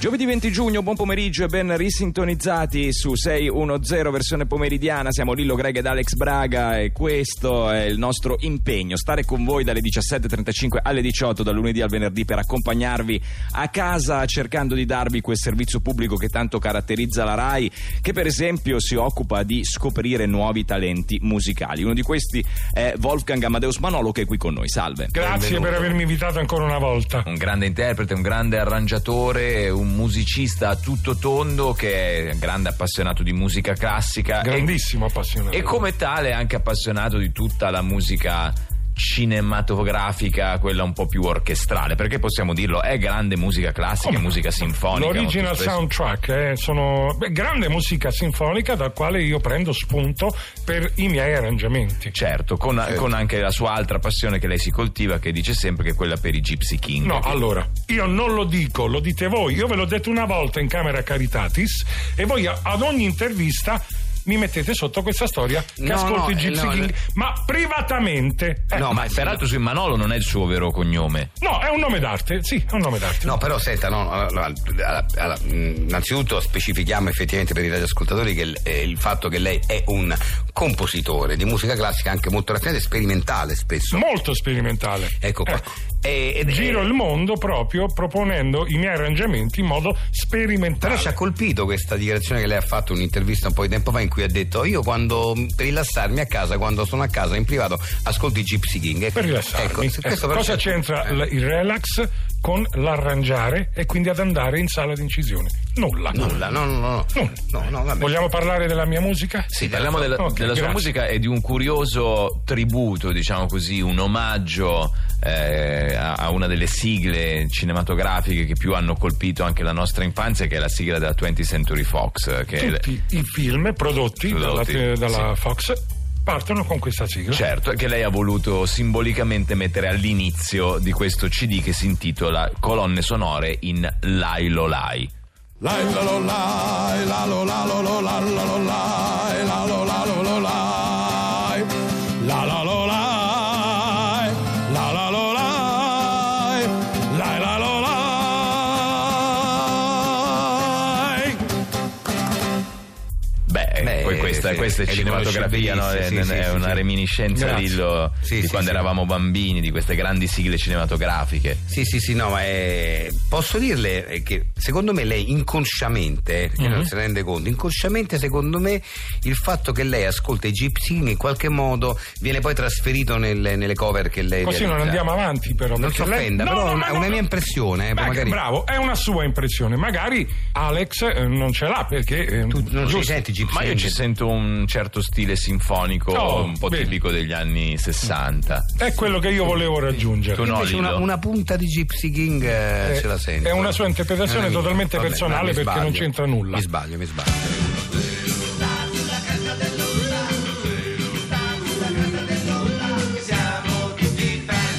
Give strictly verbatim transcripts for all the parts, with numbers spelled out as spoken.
Giovedì venti giugno, buon pomeriggio e ben risintonizzati su SeiUnoZero versione pomeridiana. Siamo Lillo Greg ed Alex Braga e questo è il nostro impegno, stare con voi dalle diciassette e trentacinque alle diciotto, dal lunedì al venerdì, per accompagnarvi a casa cercando di darvi quel servizio pubblico che tanto caratterizza la RAI, che per esempio si occupa di scoprire nuovi talenti musicali. Uno di questi è Wolfgang Amadeus Manolo, che è qui con noi. Salve. Grazie. Benvenuto. Per avermi invitato ancora una volta. Un grande interprete, un grande arrangiatore, un musicista a tutto tondo che è grande appassionato di musica classica, grandissimo e, appassionato, e come tale anche appassionato di tutta la musica cinematografica, quella un po' più orchestrale, perché possiamo dirlo, è grande musica classica, come? Musica sinfonica. L'original soundtrack eh, sono beh, grande musica sinfonica dal quale io prendo spunto per i miei arrangiamenti. Certo, con, certo. con anche la sua altra passione che lei si coltiva, che dice sempre che è quella per i Gypsy King. No, che... allora, io non lo dico, lo dite voi, io ve l'ho detto una volta in Camera Caritatis e voi ad ogni intervista mi mettete sotto questa storia che no, ascolto no, i Gypsy no, King, ma privatamente. Eh. No, ma peraltro su Manolo non è il suo vero cognome. No, è un nome d'arte, sì, è un nome d'arte. No, però senta, no, allora, allora, innanzitutto specifichiamo effettivamente per i radioascoltatori che il, eh, il fatto che lei è un compositore di musica classica anche molto raffinata e sperimentale spesso. Molto sperimentale. Ecco qua. Ecco. E, ed, giro eh, il mondo proprio proponendo i miei arrangiamenti in modo sperimentale. Però ci ha colpito questa dichiarazione che lei ha fatto in un'intervista un po' di tempo fa in cui ha detto: io quando per rilassarmi a casa, quando sono a casa in privato, ascolto i Gypsy King. Ecco, per rilassarmi. Ecco, eh, per cosa c'entra eh. il relax con l'arrangiare e quindi ad andare in sala d'incisione? Nulla. Nulla, no, no, no. Nulla. no, no vabbè. Vogliamo parlare della mia musica? Sì, parliamo della, okay, della sua musica e di un curioso tributo, diciamo così, un omaggio eh, a una delle sigle cinematografiche che più hanno colpito anche la nostra infanzia, che è la sigla della twentieth Century Fox. Che Tutti è... i film prodotti, prodotti dalla, dalla sì. Fox partono con questa sigla. Certo, che lei ha voluto simbolicamente mettere all'inizio di questo C D che si intitola Colonne sonore in Lai Lo Lai. Lai la lo lai, la lo la lo lo la la lo lai, la lo la lo lo lai, la la lo lai, la la lo lai, lai la lo lai. Beh, poi questa, questa è cinematografia, no? È una reminiscenza di quando eravamo bambini, di queste grandi sigle cinematografiche. Sì, sì, sì, no, ma è... posso dirle che secondo me lei inconsciamente, perché mm-hmm. non se ne rende conto, inconsciamente secondo me il fatto che lei ascolta i Gypsy King in qualche modo viene poi trasferito nel, nelle cover che lei... Così non andiamo avanti però. Non si offenda, lei... no, però no, no, è una no, mia impressione. Eh, ma magari... Bravo, è una sua impressione. Magari Alex eh, non ce l'ha perché... Eh, tu non ci senti Gypsy King? Ma io ci sento un certo stile sinfonico, oh, un po' beh. tipico degli anni sessanta. È quello che io volevo raggiungere. Invece una, una punta di Gypsy King eh, eh, ce la sento. È una sua interpretazione eh, totalmente vabbè, personale, perché sbaglio. non c'entra nulla. Mi sbaglio, mi sbaglio.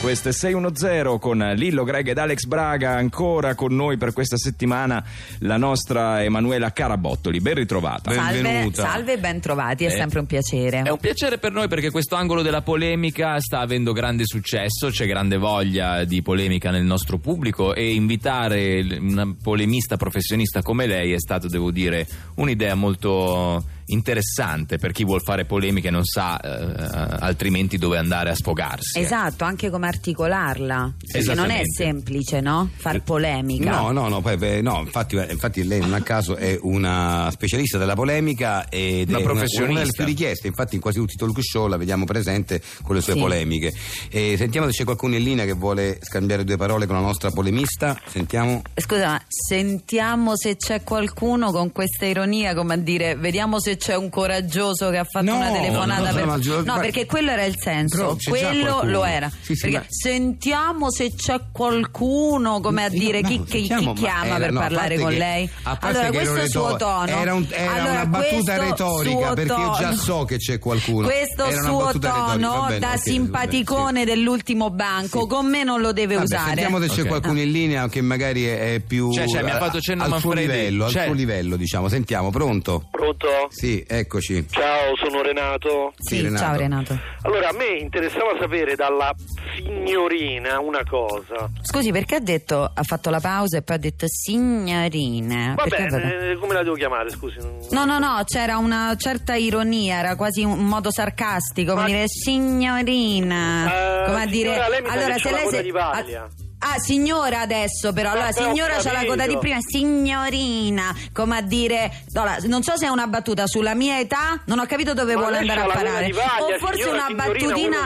Questo è sei uno zero con Lillo, Greg ed Alex Braga. Ancora con noi per questa settimana la nostra Emanuela Carabottoli. Ben ritrovata. Benvenuta. Salve, salve, ben trovati, è eh, sempre un piacere. È un piacere per noi perché questo angolo della polemica sta avendo grande successo, c'è grande voglia di polemica nel nostro pubblico e invitare una polemista professionista come lei è stato, devo dire, un'idea molto interessante per chi vuol fare polemiche e non sa eh, altrimenti dove andare a sfogarsi. Esatto, eh. anche come articolarla, perché non è semplice, no? Far polemica. No, no, no, poi, beh, no infatti, infatti lei non a caso è una specialista della polemica ed una è professionista. Una, una delle più richieste, infatti in quasi tutti i talk show la vediamo presente con le sue sì. polemiche. E sentiamo se c'è qualcuno in linea che vuole scambiare due parole con la nostra polemista. Sentiamo. Scusa, ma sentiamo se c'è qualcuno con questa ironia, come a dire, vediamo se c'è un coraggioso che ha fatto no, una telefonata no, no, per... no perché quello era il senso, quello lo era sì, sì, ma... sentiamo se c'è qualcuno, come a dire no, no, chi, sentiamo, chi chiama era, per no, parlare con che, lei allora questo è il suo tono era, un, era allora, una battuta retorica perché tono. io già so che c'è qualcuno questo era suo tono bene, da okay, simpaticone sì. dell'ultimo banco sì. con me non lo deve Vabbè, usare sentiamo se c'è okay. qualcuno in linea che magari è più cioè, cioè, a, mi ha fatto cenno al suo livello al suo livello diciamo sentiamo pronto pronto Sì, eccoci. Ciao, sono Renato. Sì, sì Renato. Ciao Renato. Allora, a me interessava sapere dalla signorina una cosa. Scusi, perché ha detto, ha fatto la pausa e poi ha detto signorina? Va perché bene, eh, come la devo chiamare, scusi? No, no, no, c'era una certa ironia, era quasi un modo sarcastico, ma... come dire signorina, uh, come a dire... Allora, se lei si... Ah, signora adesso però, allora no, signora c'ha la coda di prima, signorina, come a dire, no, la, non so se è una battuta sulla mia età, non ho capito dove ma vuole andare a parare, o forse signora, una battutina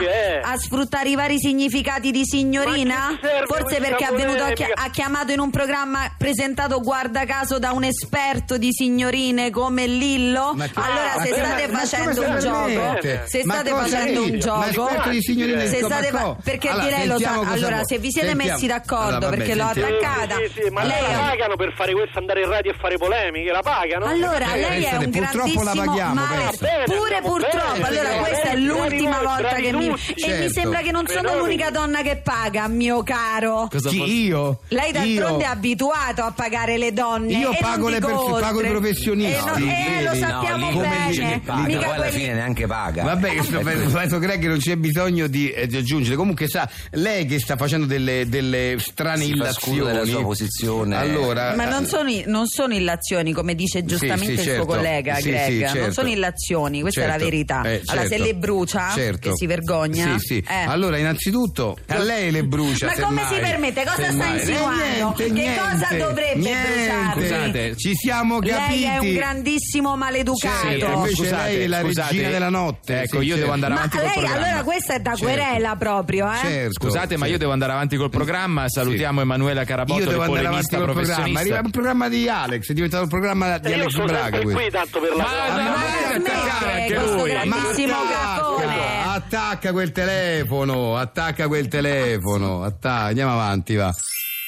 a sfruttare i vari significati di signorina, serve, forse perché è venuto a, chi- a chiamato in un programma presentato guarda caso da un esperto di signorine come Lillo, che... allora ah, se state ma, facendo ma un gioco, se ma state facendo un gioco, se state fa- perché allora, direi lo sa, allora se vi siete messi d'accordo allora, vabbè, perché l'ho attaccata sì, sì, sì, ma lei la pagano per fare questo, andare in radio e fare polemiche, la pagano allora eh, lei è un grandissimo maestro bene, pure purtroppo bene, allora bene, questa bene, è l'ultima bene, volta che mi certo. E mi sembra che non sono Fenomeni. l'unica donna che paga, mio caro. Cosa Chi, posso... io? Lei d'altronde io. è abituato a pagare le donne, io e pago, le perso- pago i professionisti e, no, no, e lo sappiamo no, bene poi alla fine neanche paga, vabbè, Greg non c'è bisogno di aggiungere, comunque sa lei che sta facendo delle delle strane si illazioni della sua posizione. Allora, ma non sono, non sono illazioni come dice giustamente sì, sì, certo. il suo collega sì, Greg sì, certo. non sono illazioni, questa certo. è la verità eh, allora certo. se le brucia certo. che si vergogna sì, sì. Eh. allora innanzitutto a lei le brucia ma come mai. si permette cosa se sta mai. insinuando niente, che niente, cosa dovrebbe bruciarvi? Scusate, ci siamo capiti, lei è un grandissimo maleducato sì, certo. invece scusate, lei è la regina scusate. della notte, ecco sì, io certo. devo andare ma avanti lei, col programma allora questa è da querela proprio scusate ma io devo andare avanti col programma, salutiamo sì. Emanuela Carabottoli, io devo andare avanti col programma, arriva un programma di Alex, è diventato il programma di Alex Braga qui tanto per la ma, ma smette questo grandissimo cappone, attacca quel telefono attacca quel telefono attacca. Andiamo avanti, va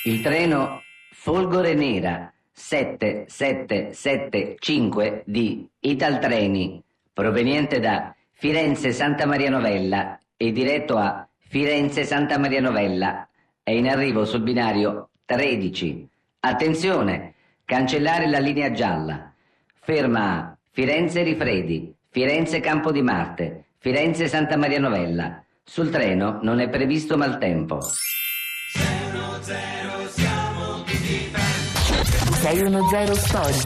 il treno Folgore Nera sette sette sette cinque di Italtreni proveniente da Firenze Santa Maria Novella e diretto a Firenze Santa Maria Novella è in arrivo sul binario tredici. Attenzione, cancellare la linea gialla. Ferma a Firenze Rifredi, Firenze Campo di Marte, Firenze Santa Maria Novella. Sul treno non è previsto maltempo. SeiUnoZero, siamo tutti fan. SeiUnoZero Story.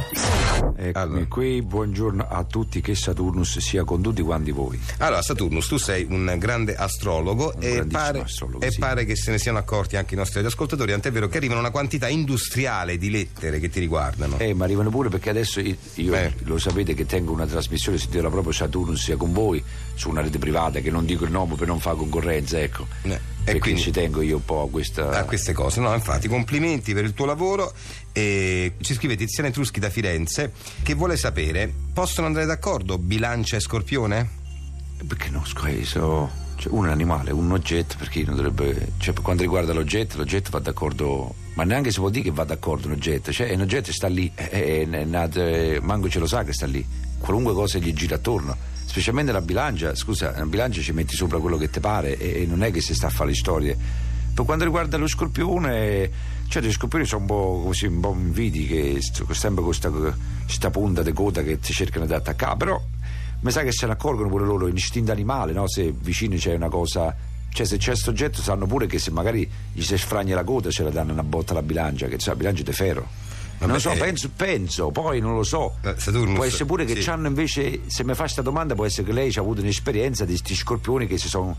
Eccomi allora. qui, buongiorno a tutti, che Saturnus sia con tutti quanti voi. Allora Saturnus, tu sei un grande astrologo, un e, pare, astrologo e sì. pare che se ne siano accorti anche i nostri ascoltatori, tant'è vero che arrivano una quantità industriale di lettere che ti riguardano. Eh ma arrivano pure perché adesso io, io lo sapete che tengo una trasmissione, si intitola proprio Saturnus sia con voi, su una rete privata che non dico il nome per non fare concorrenza, ecco eh. E perché quindi ci tengo io un po' a, questa... a queste cose, no? Infatti, complimenti per il tuo lavoro. E ci scrive Tiziano Etruschi da Firenze che vuole sapere: possono andare d'accordo bilancia e scorpione? Perché no, sono cioè, un animale, un oggetto, perché non dovrebbe. Cioè, per quanto riguarda l'oggetto, l'oggetto va d'accordo, ma neanche si può dire che va d'accordo un oggetto, cioè un oggetto sta lì, è, è, è, manco ce lo sa che sta lì, qualunque cosa gli gira attorno. Specialmente la bilancia, scusa, la bilancia ci metti sopra quello che ti pare e, e non è che si sta a fare storie. Per quanto riguarda lo scorpione, cioè gli scorpioni sono un po' così, un po' invidi, che sempre con questa punta di coda che ti cercano di attaccare, però mi sa che se ne accorgono pure loro, l'istinto animale, no? Se vicino c'è una cosa, cioè se c'è questo oggetto sanno pure che se magari gli si sfragna la coda ce la danno una botta alla bilancia, che cioè, la bilancia è di ferro. Vabbè, non so, eh, penso, penso, poi non lo so. Saturnus, può essere pure che sì. c'hanno invece, se mi fa questa domanda, può essere che lei ci ha avuto un'esperienza di questi scorpioni che si sono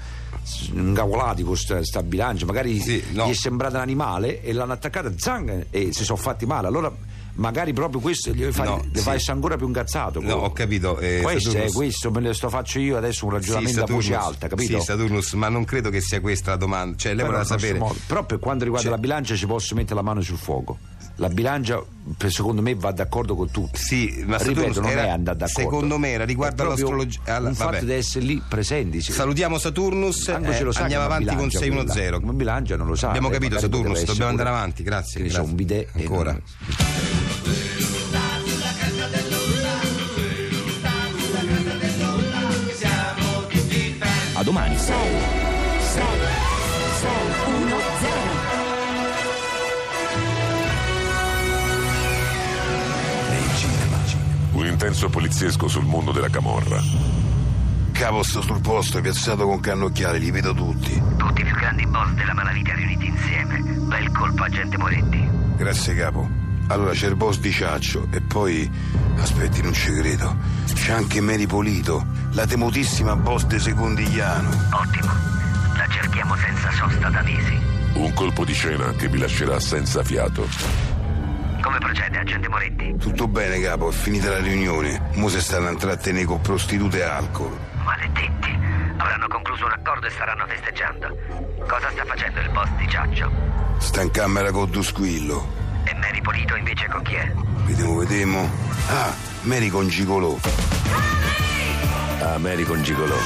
incavolati con questa bilancia, magari sì, no. gli è sembrato un animale e l'hanno attaccata, zang, e si sono fatti male. Allora magari proprio questo gli fa, no, sì. fa essere ancora più incazzato. No, ho capito. Eh, questo Saturnus... è questo, me lo sto faccio io adesso un ragionamento sì, a voce alta, capito? Sì, Saturnus, ma non credo che sia questa la domanda. Cioè, lei voleva sapere. Modo. Però per quanto riguarda cioè... la bilancia ci posso mettere la mano sul fuoco. La bilancia secondo me va d'accordo con tutti. Sì, ma ripeto, Saturnus non era, è andata d'accordo. Secondo me era riguardo all'astrologia, alla, il fatto di essere lì presenti. Sì. Salutiamo Saturnus, eh, andiamo avanti con sei uno zero. Ma bilancia non lo sa. Abbiamo eh, capito Saturnus, dobbiamo andare avanti, grazie. C'è un bidet ancora. Non... A domani. sei sei sei uno zero intenso poliziesco sul mondo della camorra. Cavo, sto sul posto, piazzato con cannocchiali, li vedo tutti. Tutti i più grandi boss della malavita riuniti insieme. Bel colpo, agente Moretti. Grazie, capo. Allora c'è il boss Di Giaccio e poi, aspetti, non ci credo, c'è anche Mary Polito, la temutissima boss de Secondigliano. Ottimo, la cerchiamo senza sosta da mesi. Un colpo di scena che vi lascerà senza fiato. Come procede, agente Moretti? Tutto bene, capo, è finita la riunione. Mo se stanno a trattenere con prostitute e alcol. Maledetti, avranno concluso un accordo e staranno festeggiando. Cosa sta facendo il boss Di Giaccio? Sta in camera con Dusquillo. E Mary Polito invece con chi è? Vediamo, vediamo. Ah, Mary con Gigolò. Ah, Mary con Gigolò.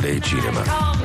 Lei cinema.